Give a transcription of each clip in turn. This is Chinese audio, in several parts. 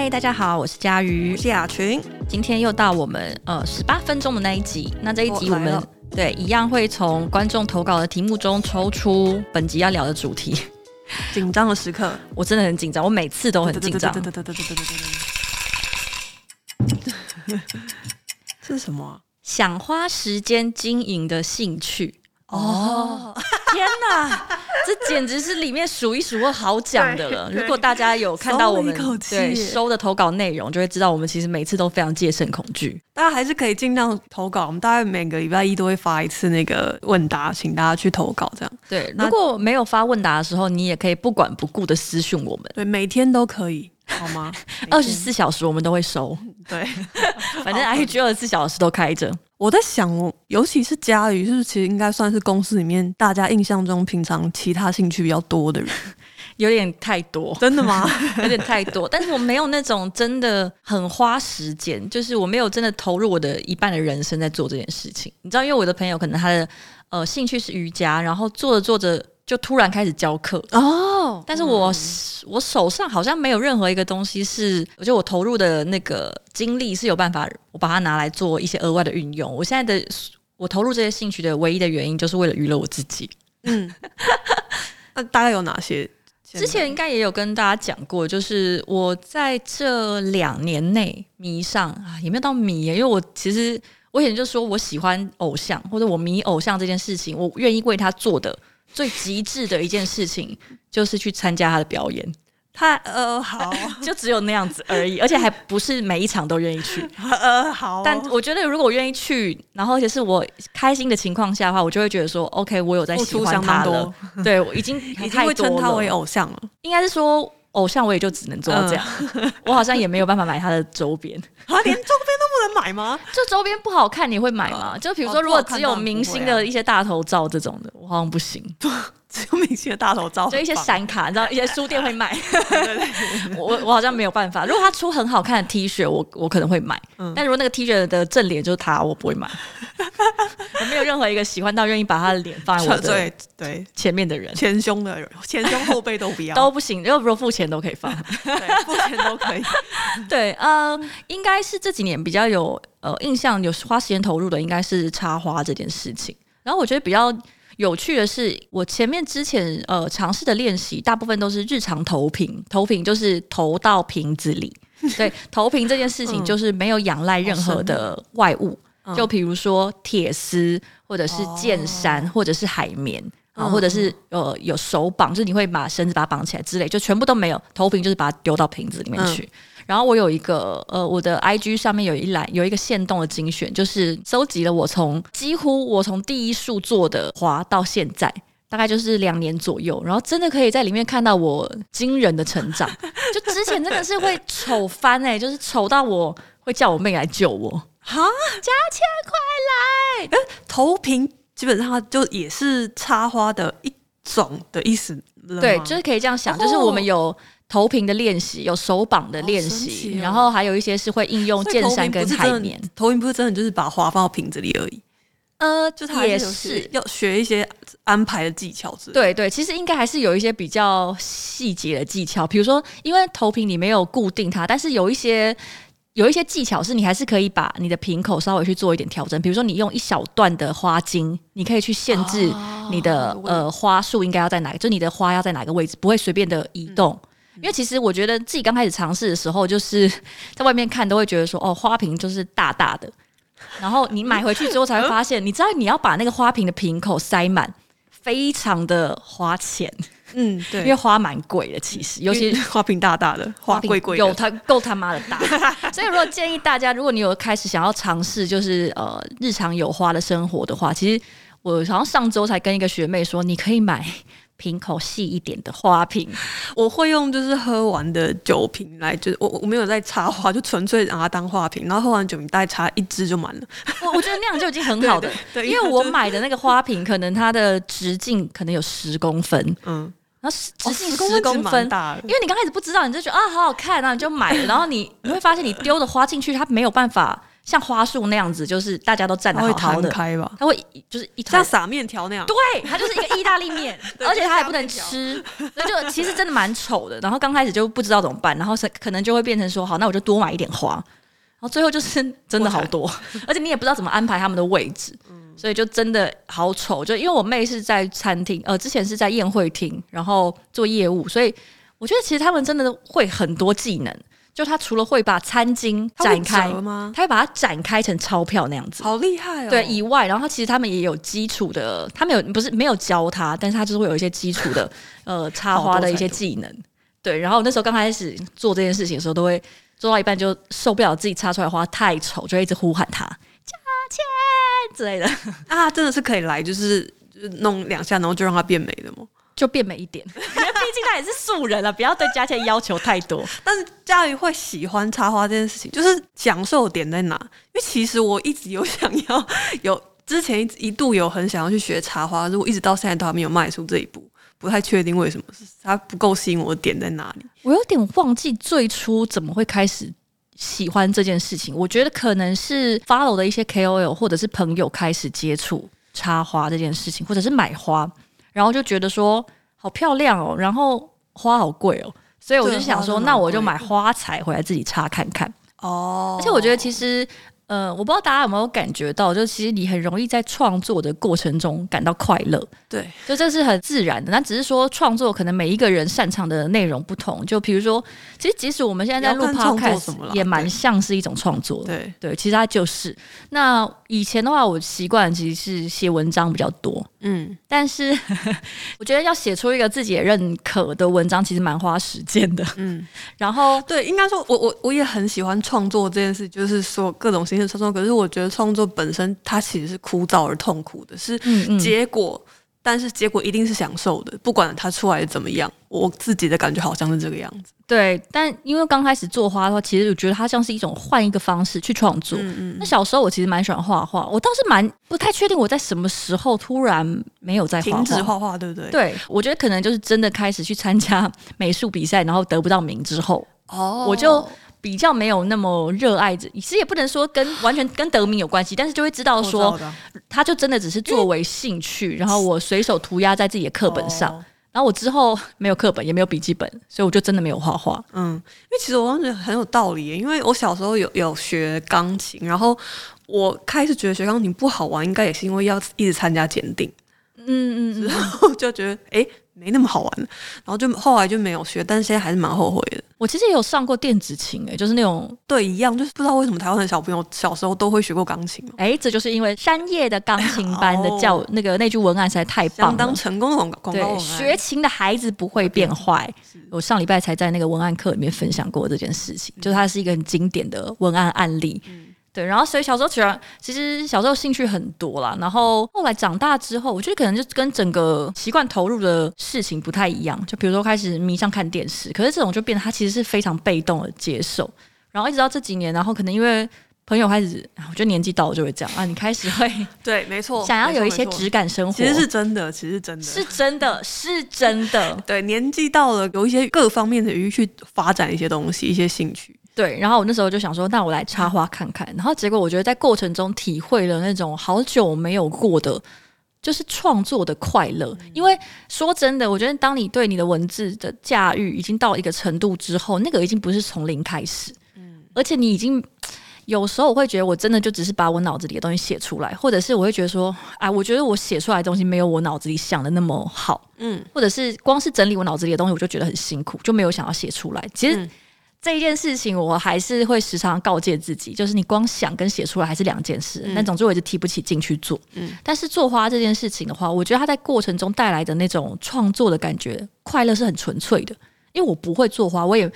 嗨，大家好，我是嘉瑜，我是雅群。今天又到我们18分钟的那一集。那这一集我们对一样会从观众投稿的题目中抽出本集要聊的主题。紧张的时刻，我真的很紧张，我每次都很紧张。这是什么啊？想花时间经营的兴趣。哦，天哪，这简直是里面数一数二好讲的了。如果大家有看到我们对收的投稿内容，就会知道我们其实每次都非常戒慎恐惧。大家还是可以尽量投稿，我们大概每个礼拜一都会发一次那个问答，请大家去投稿这样。对，如果没有发问答的时候，你也可以不管不顾的私讯我们。对，每天都可以。好吗？24小时我们都会收，对，反正 IG 24小时都开着。我在想，尤其是家瑜，是不是其实应该算是公司里面大家印象中平常其他兴趣比较多的人？有点太多。真的吗？有点太多，但是我没有那种真的很花时间，就是我没有真的投入我的一半的人生在做这件事情。你知道，因为我的朋友可能他的兴趣是瑜伽，然后做着做着就突然开始教课哦，但是我手上好像没有任何一个东西是，我觉得我投入的那个精力是有办法，我把它拿来做一些额外的运用。我现在的我投入这些兴趣的唯一的原因，就是为了娱乐我自己。嗯，那大概有哪些？之前应该也有跟大家讲过，就是我在这2年内迷上啊，也没有到迷耶，因为我以前就说我喜欢偶像，或者我迷偶像这件事情，我愿意为他做的。最极致的一件事情就是去参加他的表演，他好就只有那样子而已，而且还不是每一场都愿意去。好，但我觉得如果我愿意去，然后而且是我开心的情况下的话，我就会觉得说 OK 我有在喜欢他了，对，我已经会称他为偶像了。应该是说偶像我也就只能做到这样，我好像也没有办法买他的周边。啊，连周边都不能买吗？就周边不好看你会买吗？就比如说如果只有明星的一些大头照这种的，我好像不行。只有明星的大头照，就一些闪卡，你知道，一些书店会卖。我好像没有办法。如果他出很好看的 T 恤，我可能会买。但如果那个 T 恤的正脸就是他，我不会买。我没有任何一个喜欢到愿意把他的脸放在我的对前面的人，前胸的人，前胸后背都不要，都不行。如果付钱都可以放，对，付钱都可以。对，应该是这几年比较有印象，有花时间投入的，应该是插花这件事情。然后我觉得比较有趣的是，我之前尝试的练习，大部分都是日常投瓶，投瓶就是投到瓶子里。对，投瓶这件事情就是没有仰赖任何的外物，就比如说铁丝，或者是剑山，或者是海绵，或者是有手绑，就是你会把绳子把它绑起来之类，就全部都没有。投瓶就是把它丢到瓶子里面去。然后我有一个我的 IG 上面有一个限动的精选，就是收集了我从第一束做的花到现在，大概就是2年左右，然后真的可以在里面看到我惊人的成长。就之前真的是会丑翻欸，就是丑到我会叫我妹来救我，哈，佳倩快来！投屏基本上它就也是插花的一种的意思了吗？对，就是可以这样想，就是我们有投屏的练习，有手绑的练习，然后还有一些是会应用剑山跟海绵。投屏不是真的就是把花放到瓶子里而已，就它也是要学一些安排的技巧之类的。对对，其实应该还是有一些比较细节的技巧，比如说因为投屏你没有固定它，但是有一些技巧是你还是可以把你的瓶口稍微去做一点调整，比如说你用一小段的花茎，你可以去限制你的花束应该要在哪，就你的花要在哪个位置，不会随便的移动。因为其实我觉得自己刚开始尝试的时候，就是在外面看都会觉得说，哦，花瓶就是大大的，然后你买回去之后才会发现，你知道你要把那个花瓶的瓶口塞满，非常的花钱。嗯，对，因为花蛮贵的，其实，尤其花瓶大大的，花贵贵的，有它够他妈的大。所以，如果建议大家，如果你有开始想要尝试，就是日常有花的生活的话，其实我好像上周才跟一个学妹说，你可以买瓶口细一点的花瓶。我会用就是喝完的酒瓶来，就是我没有在插花，就纯粹让它当花瓶，然后喝完酒瓶大概插一支就满了。我觉得那样就已经很好的。对对对，因为我买的那个花瓶，可能它的直径可能有10公分。嗯。然后直径10公分，因为你刚开始不知道，你就觉得啊好好看啊，你就买了，然后你会发现你丢的花进去，它没有办法像花束那样子，就是大家都站得好好的，它会弹开吧？它会就是一像撒面条那样，对，它就是一个意大利面，而且它还不能吃，所以就其实真的蛮丑的。然后刚开始就不知道怎么办，然后可能就会变成说，好，那我就多买一点花，然后最后就是真的好多，而且你也不知道怎么安排他们的位置。所以就真的好丑，就因为我妹是在餐厅，之前是在宴会厅，然后做业务，所以我觉得其实他们真的会很多技能。就他除了会把餐巾展开，他会把它展开成钞票那样子，好厉害哦！对，以外，然后他其实他们也有基础的，他们有不是没有教他，但是他就是会有一些基础的插花的一些技能。对，然后那时候刚开始做这件事情的时候，都会做到一半就受不了自己插出来的花太丑，就会一直呼喊他加钱之类的啊，真的是可以来，就是弄两下，然后就让它变美的吗？就变美一点，因为毕竟他也是素人了，不要对佳倩要求太多。但是佳瑜会喜欢插花这件事情，就是享受点在哪？因为其实我一直有想要有，之前一度有很想要去学插花，但是我一直到现在都还没有迈出这一步，不太确定为什么，它不够吸引我的点在哪里。我有点忘记最初怎么会开始喜欢这件事情，我觉得可能是 follow 的一些 KOL 或者是朋友开始接触插花这件事情，或者是买花，然后就觉得说好漂亮哦，然后花好贵哦，所以我就想说那我就买花材回来自己插看看哦。而且我觉得其实我不知道大家有没有感觉到，就其实你很容易在创作的过程中感到快乐，对，就这是很自然的。那只是说创作可能每一个人擅长的内容不同，就比如说，其实即使我们现在在录 podcast 也蛮像是一种创作的，对对，其实它就是。那以前的话，我习惯其实是写文章比较多，嗯，但是我觉得要写出一个自己也认可的文章，其实蛮花时间的，嗯。然后对，应该说我也很喜欢创作这件事，就是说各种新。创作，可是我觉得创作本身它其实是枯燥而痛苦的，是结果，但是结果一定是享受的，不管它出来怎么样，我自己的感觉好像是这个样子。对，但因为刚开始做花的话，其实我觉得它像是一种换一个方式去创作。那小时候我其实蛮喜欢画画，我倒是蛮不太确定我在什么时候突然没有在画画，停止画画，对不对？对，我觉得可能就是真的开始去参加美术比赛，然后得不到名之后，我就比较没有那么热爱，其实也不能说完全跟得名有关系，但是就会知道说他就真的只是作为兴趣，然后我随手涂鸦在自己的课本上，然后我之后没有课本也没有笔记本，所以我就真的没有画画。嗯，因为其实我感觉很有道理，因为我小时候有学钢琴，然后我开始觉得学钢琴不好玩，应该也是因为要一直参加检定，之后就觉得没那么好玩，然后就后来就没有学，但是现在还是蛮后悔的。我其实也有上过电子琴，就是那种对一样，就是不知道为什么台湾的小朋友小时候都会学过钢琴。这就是因为山叶的钢琴班的教那句文案实在太棒了，相当成功的广告文案。学琴的孩子不会变坏。我上礼拜才在那个文案课里面分享过这件事情，就它是一个很经典的文案案例。对，然后所以小时候其实小时候兴趣很多啦，然后后来长大之后，我觉得可能就跟整个习惯投入的事情不太一样，就比如说开始迷上看电视，可是这种就变得它其实是非常被动的接受，然后一直到这几年，然后可能因为朋友开始，我觉得年纪到了就会这样啊，你开始会对，没错，想要有一些质感生活，其实是真的，对，年纪到了有一些各方面的余裕去发展一些东西，一些兴趣。对，然后我那时候就想说，那我来插花看看。然后结果我觉得在过程中体会了那种好久没有过的，就是创作的快乐。因为说真的，我觉得当你对你的文字的驾驭已经到一个程度之后，那个已经不是从零开始，而且你已经有时候我会觉得我真的就只是把我脑子里的东西写出来，或者是我会觉得说，我觉得我写出来的东西没有我脑子里想的那么好，或者是光是整理我脑子里的东西我就觉得很辛苦，就没有想要写出来。其实这一件事情我还是会时常告诫自己，就是你光想跟写出来还是两件事，但总之我一直提不起劲去做。但是做花这件事情的话，我觉得它在过程中带来的那种创作的感觉快乐是很纯粹的，因为我不会做花，我也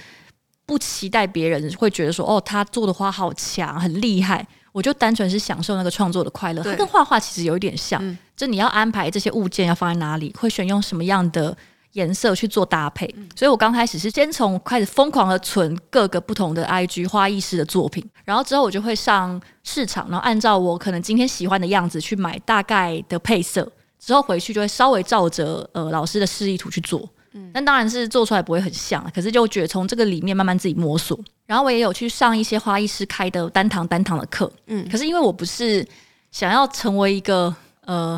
不期待别人会觉得说他做的花好强很厉害，我就单纯是享受那个创作的快乐。它跟画画其实有一点像，就你要安排这些物件要放在哪里，会选用什么样的颜色去做搭配，所以我刚开始是先从开始疯狂的存各个不同的 IG 花艺师的作品，然后之后我就会上市场，然后按照我可能今天喜欢的样子去买大概的配色，之后回去就会稍微照着老师的示意图去做，但当然是做出来不会很像，可是就觉得从这个里面慢慢自己摸索。然后我也有去上一些花艺师开的单堂的课，嗯，可是因为我不是想要成为一个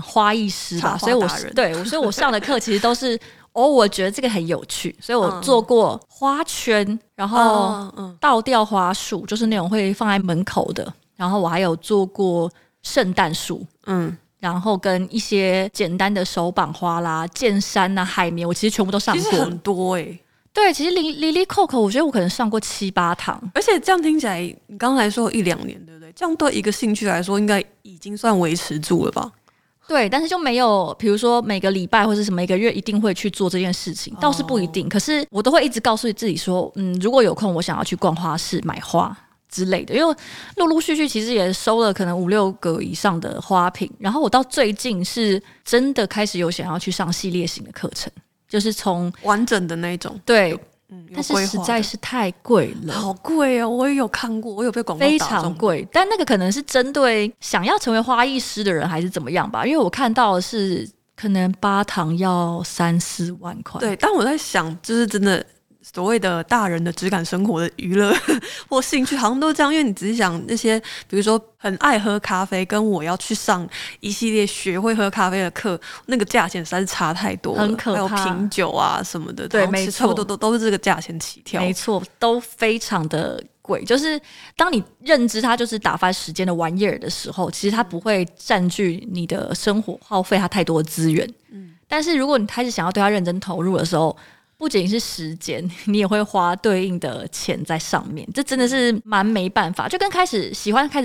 花艺师吧，所以我对，所以我上的课其实都是我觉得这个很有趣，所以我做过花圈，然后倒吊花束，就是那种会放在门口的，然后我还有做过圣诞树，嗯，然后跟一些简单的手绑花啦、剑山啊、海绵，我其实全部都上过，其实很多欸。对，其实 Lily Coco 我觉得我可能上过7-8堂，而且这样听起来你刚才说1-2年对不对？这样对一个兴趣来说应该已经算维持住了吧。对，但是就没有比如说每个礼拜或是什么一个月一定会去做这件事情，倒是不一定，可是我都会一直告诉自己说如果有空我想要去逛花市买花之类的，因为陆陆续续其实也收了可能5-6个以上的花瓶，然后我到最近是真的开始有想要去上系列型的课程，就是从完整的那一种，对，但是实在是太贵了，好贵哦！我也有看过，我有被广告打中，非常贵。但那个可能是针对想要成为花艺师的人，还是怎么样吧？因为我看到的是可能8堂要3-4万块。对，但我在想，就是真的所谓的大人的质感生活的娱乐或兴趣，好像都这样。因为你只是想那些，比如说很爱喝咖啡，跟我要去上一系列学会喝咖啡的课，那个价钱实在是差太多了，很可怕。还有品酒啊什么的，对，没错，差不多都是这个价钱起跳，没错，都非常的贵。就是当你认知它就是打发时间的玩意儿的时候，其实它不会占据你的生活，耗费它太多的资源。但是如果你开始想要对它认真投入的时候，不仅是时间，你也会花对应的钱在上面，这真的是蛮没办法。就跟开始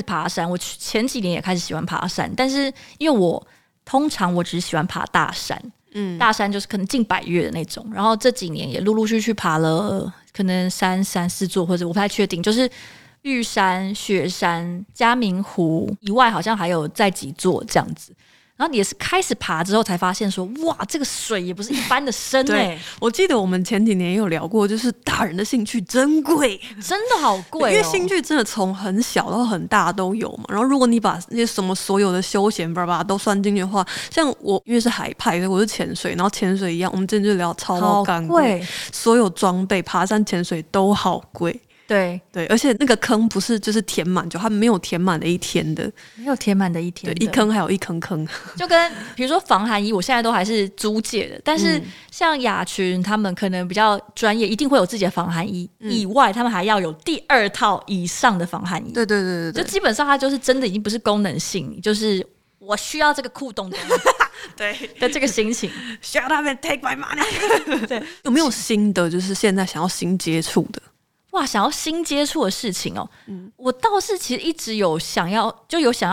爬山，我前几年也开始喜欢爬山，但是因为我通常我只喜欢爬大山，大山就是可能近100岳的那种。然后这几年也陆陆续续爬了可能3-4座，或者我不太确定，就是玉山、雪山、嘉明湖以外，好像还有再几座这样子。然后也是开始爬之后才发现说，哇，这个水也不是一般的深欸。对，我记得我们前几年也有聊过，就是大人的兴趣珍贵，真的好贵哦。因为兴趣真的从很小到很大都有嘛。然后如果你把那些什么所有的休闲巴拉都算进去的话，像我因为是海派，所以我是潜水，然后潜水一样，我们之前就聊超干贵，所有装备、爬山、潜水都好贵。对对，而且那个坑不是就是填满，就它没有填满的一天的，没有填满的一天的，对，一坑还有一坑坑。就跟比如说防寒衣，我现在都还是租借的，但是像雅群他们可能比较专业，一定会有自己的防寒衣，以外他们还要有第2套以上的防寒衣。对对对对对，就基本上它就是真的已经不是功能性，就是我需要这个酷东东。对的，这个心情 ，Shut up and take my money 。对，有没有新的就是现在想要新接触的？哇，想要新接触的事情哦，我倒是其实一直有想要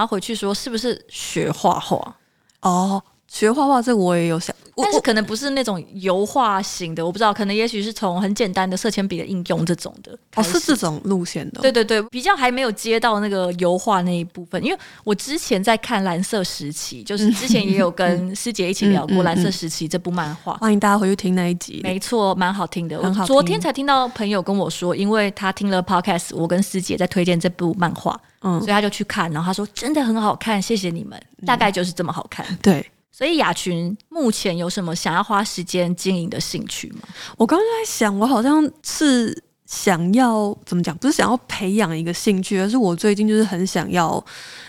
回去说，是不是学画画？哦，学画画这我也有想，但是可能不是那种油画型的，我不知道，可能也许是从很简单的色铅笔的应用这种的。哦，是这种路线的。对对对，比较还没有接到那个油画那一部分，因为我之前在看《蓝色时期》，就是之前也有跟师姐一起聊过《蓝色时期》这部漫画，欢迎大家回去听那一集。没错，蛮好听的。我昨天才听到朋友跟我说，因为他听了 podcast， 我跟师姐在推荐这部漫画，所以他就去看，然后他说真的很好看，谢谢你们。大概就是这么好看。对。所以雅群目前有什么想要花时间经营的兴趣吗？我刚刚在想，我好像是想要怎么讲，不是想要培养一个兴趣，而是我最近就是很想要，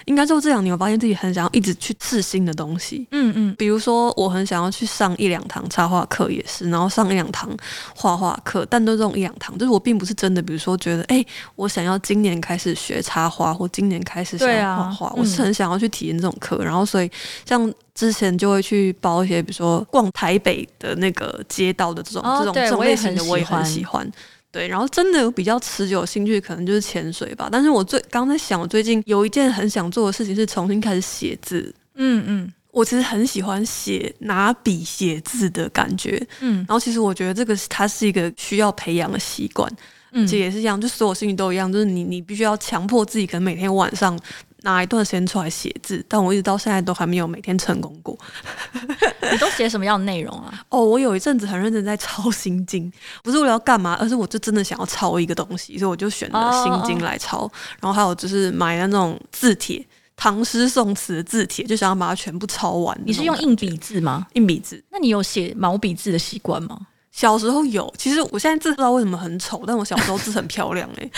应该说这2年我发现自己很想要一直去试新的东西。比如说我很想要去上1-2堂插画课也是，然后上1-2堂画画课，但都这种1-2堂，就是我并不是真的比如说觉得我想要今年开始学插画，或今年开始想要画画，我是很想要去体验这种课。然后所以像之前就会去包一些比如说逛台北的那个街道的这种类型的，我也很喜欢。对，然后真的有比较持久的兴趣可能就是潜水吧。但是我刚才想，我最近有一件很想做的事情是重新开始写字。我其实很喜欢拿笔写字的感觉。然后其实我觉得这个它是一个需要培养的习惯，而且也是一样，就所有事情都一样，就是你必须要强迫自己可能每天晚上拿一段时间出来写字，但我一直到现在都还没有每天成功过。你都写什么样的内容啊？我有一阵子很认真在抄心经，不是为了要干嘛，而是我就真的想要抄一个东西，所以我就选了心经来抄。然后还有就是买那种字帖，唐诗宋词的字帖，就想要把它全部抄完。你是用硬笔字吗？硬笔字。那你有写毛笔字的习惯吗？小时候有，其实我现在字不知道为什么很丑，但我小时候字很漂亮欸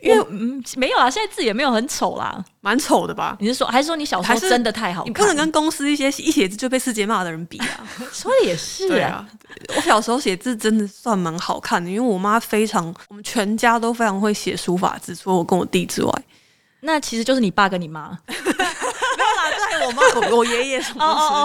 因为没有啦，现在字也没有很丑啦，蛮丑的吧？你是说还是说你小时候真的太好看？你不能跟公司一写字就被世界骂的人比啊说的也是 对啊，我小时候写字真的算蛮好看的，因为我妈非常，我们全家都非常会写书法字，除了我跟我弟之外。那其实就是你爸跟你妈我妈我爷爷什么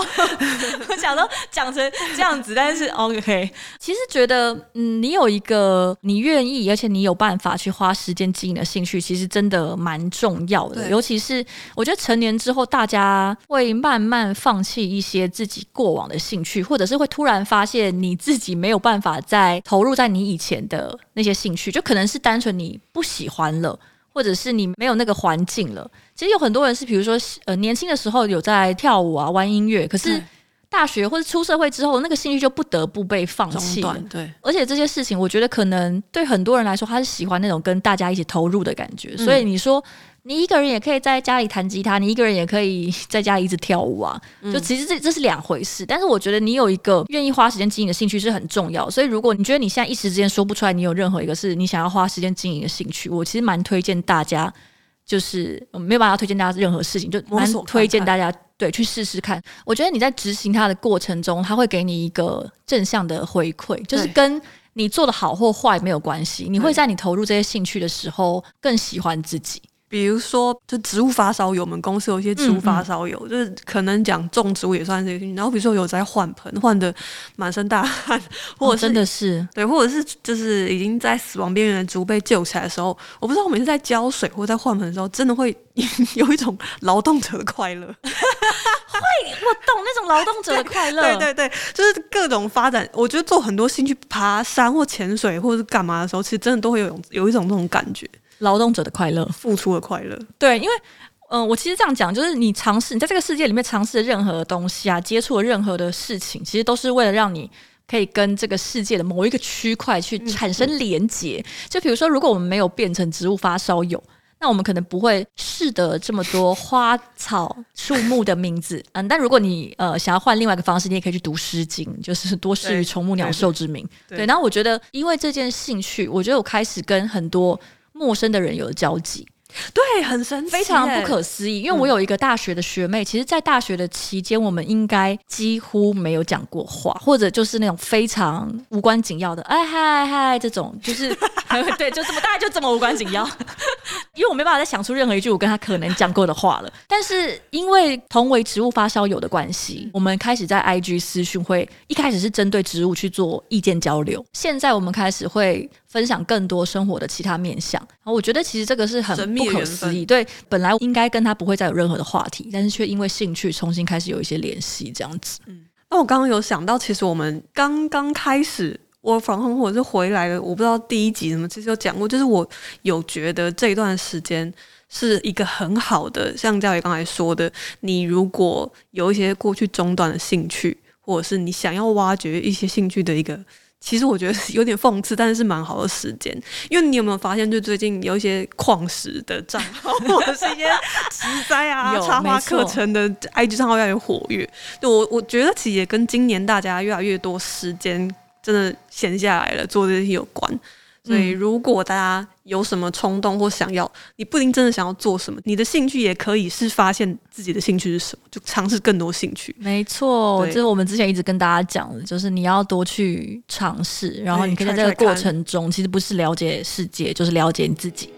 我想说讲成这样子，但是 OK， 其实觉得你有一个你愿意而且你有办法去花时间经营的兴趣，其实真的蛮重要的。尤其是我觉得成年之后大家会慢慢放弃一些自己过往的兴趣，或者是会突然发现你自己没有办法再投入在你以前的那些兴趣，就可能是单纯你不喜欢了，或者是你没有那个环境了。其实有很多人是比如说年轻的时候有在跳舞啊玩音乐，可是大学或者出社会之后那个兴趣就不得不被放弃了。对，而且这些事情我觉得可能对很多人来说他是喜欢那种跟大家一起投入的感觉，所以你说你一个人也可以在家里弹吉他，你一个人也可以在家里一直跳舞啊，就其实这是两回事。但是我觉得你有一个愿意花时间经营的兴趣是很重要，所以如果你觉得你现在一时之间说不出来你有任何一个是你想要花时间经营的兴趣，我其实蛮推荐大家，就是没有办法推荐大家任何事情，就蛮推荐大家对去试试看。我觉得你在执行它的过程中它会给你一个正向的回馈，就是跟你做的好或坏没有关系，你会在你投入这些兴趣的时候更喜欢自己。比如说就植物发烧友，我们公司有一些植物发烧友，就是可能讲种植物也算是，然后比如说有在换盆换的满身大汗，或者是真的是对，或者是就是已经在死亡边缘的植物被救起来的时候，我不知道我每次在浇水或在换盆的时候真的会有一种劳动者的快乐我懂那种劳动者的快乐对，就是各种发展，我觉得做很多兴趣爬山或潜水或者是干嘛的时候，其实真的都会有一种那种感觉，劳动者的快乐，付出的快乐。对，因为我其实这样讲，就是你在这个世界里面尝试的任何东西啊，接触的任何的事情，其实都是为了让你可以跟这个世界的某一个区块去产生连结。就比如说如果我们没有变成植物发烧友，那我们可能不会试得这么多花草树木的名字但如果你想要换另外一个方式，你也可以去读诗经，就是多识于虫目鸟兽之名。 对，然后我觉得因为这件兴趣，我觉得我开始跟很多陌生的人有交集，对，很神奇，非常不可思议。因为我有一个大学的学妹，其实在大学的期间我们应该几乎没有讲过话，或者就是那种非常无关紧要的嗨这种，就是对，就这么大概就这么无关紧要因为我没办法再想出任何一句我跟她可能讲过的话了。但是因为同为植物发烧友的关系，我们开始在 IG 私讯会，一开始是针对植物去做意见交流，现在我们开始会分享更多生活的其他面向。然后我觉得其实这个是很不可思议，对，本来应该跟他不会再有任何的话题，但是却因为兴趣重新开始有一些联系这样子。那我刚刚有想到，其实我们刚刚开始我from home或者是回来了，我不知道第一集什么，其实有讲过，就是我有觉得这一段时间是一个很好的，像嘉伟刚才说的，你如果有一些过去中断的兴趣，或者是你想要挖掘一些兴趣的一个，其实我觉得有点讽刺，但是蛮好的时间。因为你有没有发现，就最近有一些矿石的账号或者是一些植栽啊插花课程的 IG 账号越来越活跃，就我觉得其实也跟今年大家越来越多时间真的闲下来了做这些有关。所以如果大家有什么冲动或想要，你不一定真的想要做什么，你的兴趣也可以是发现自己的兴趣是什么，就尝试更多兴趣。没错，这是我们之前一直跟大家讲的，就是你要多去尝试，然后你可以在这个过程中，其实不是了解世界，就是了解你自己。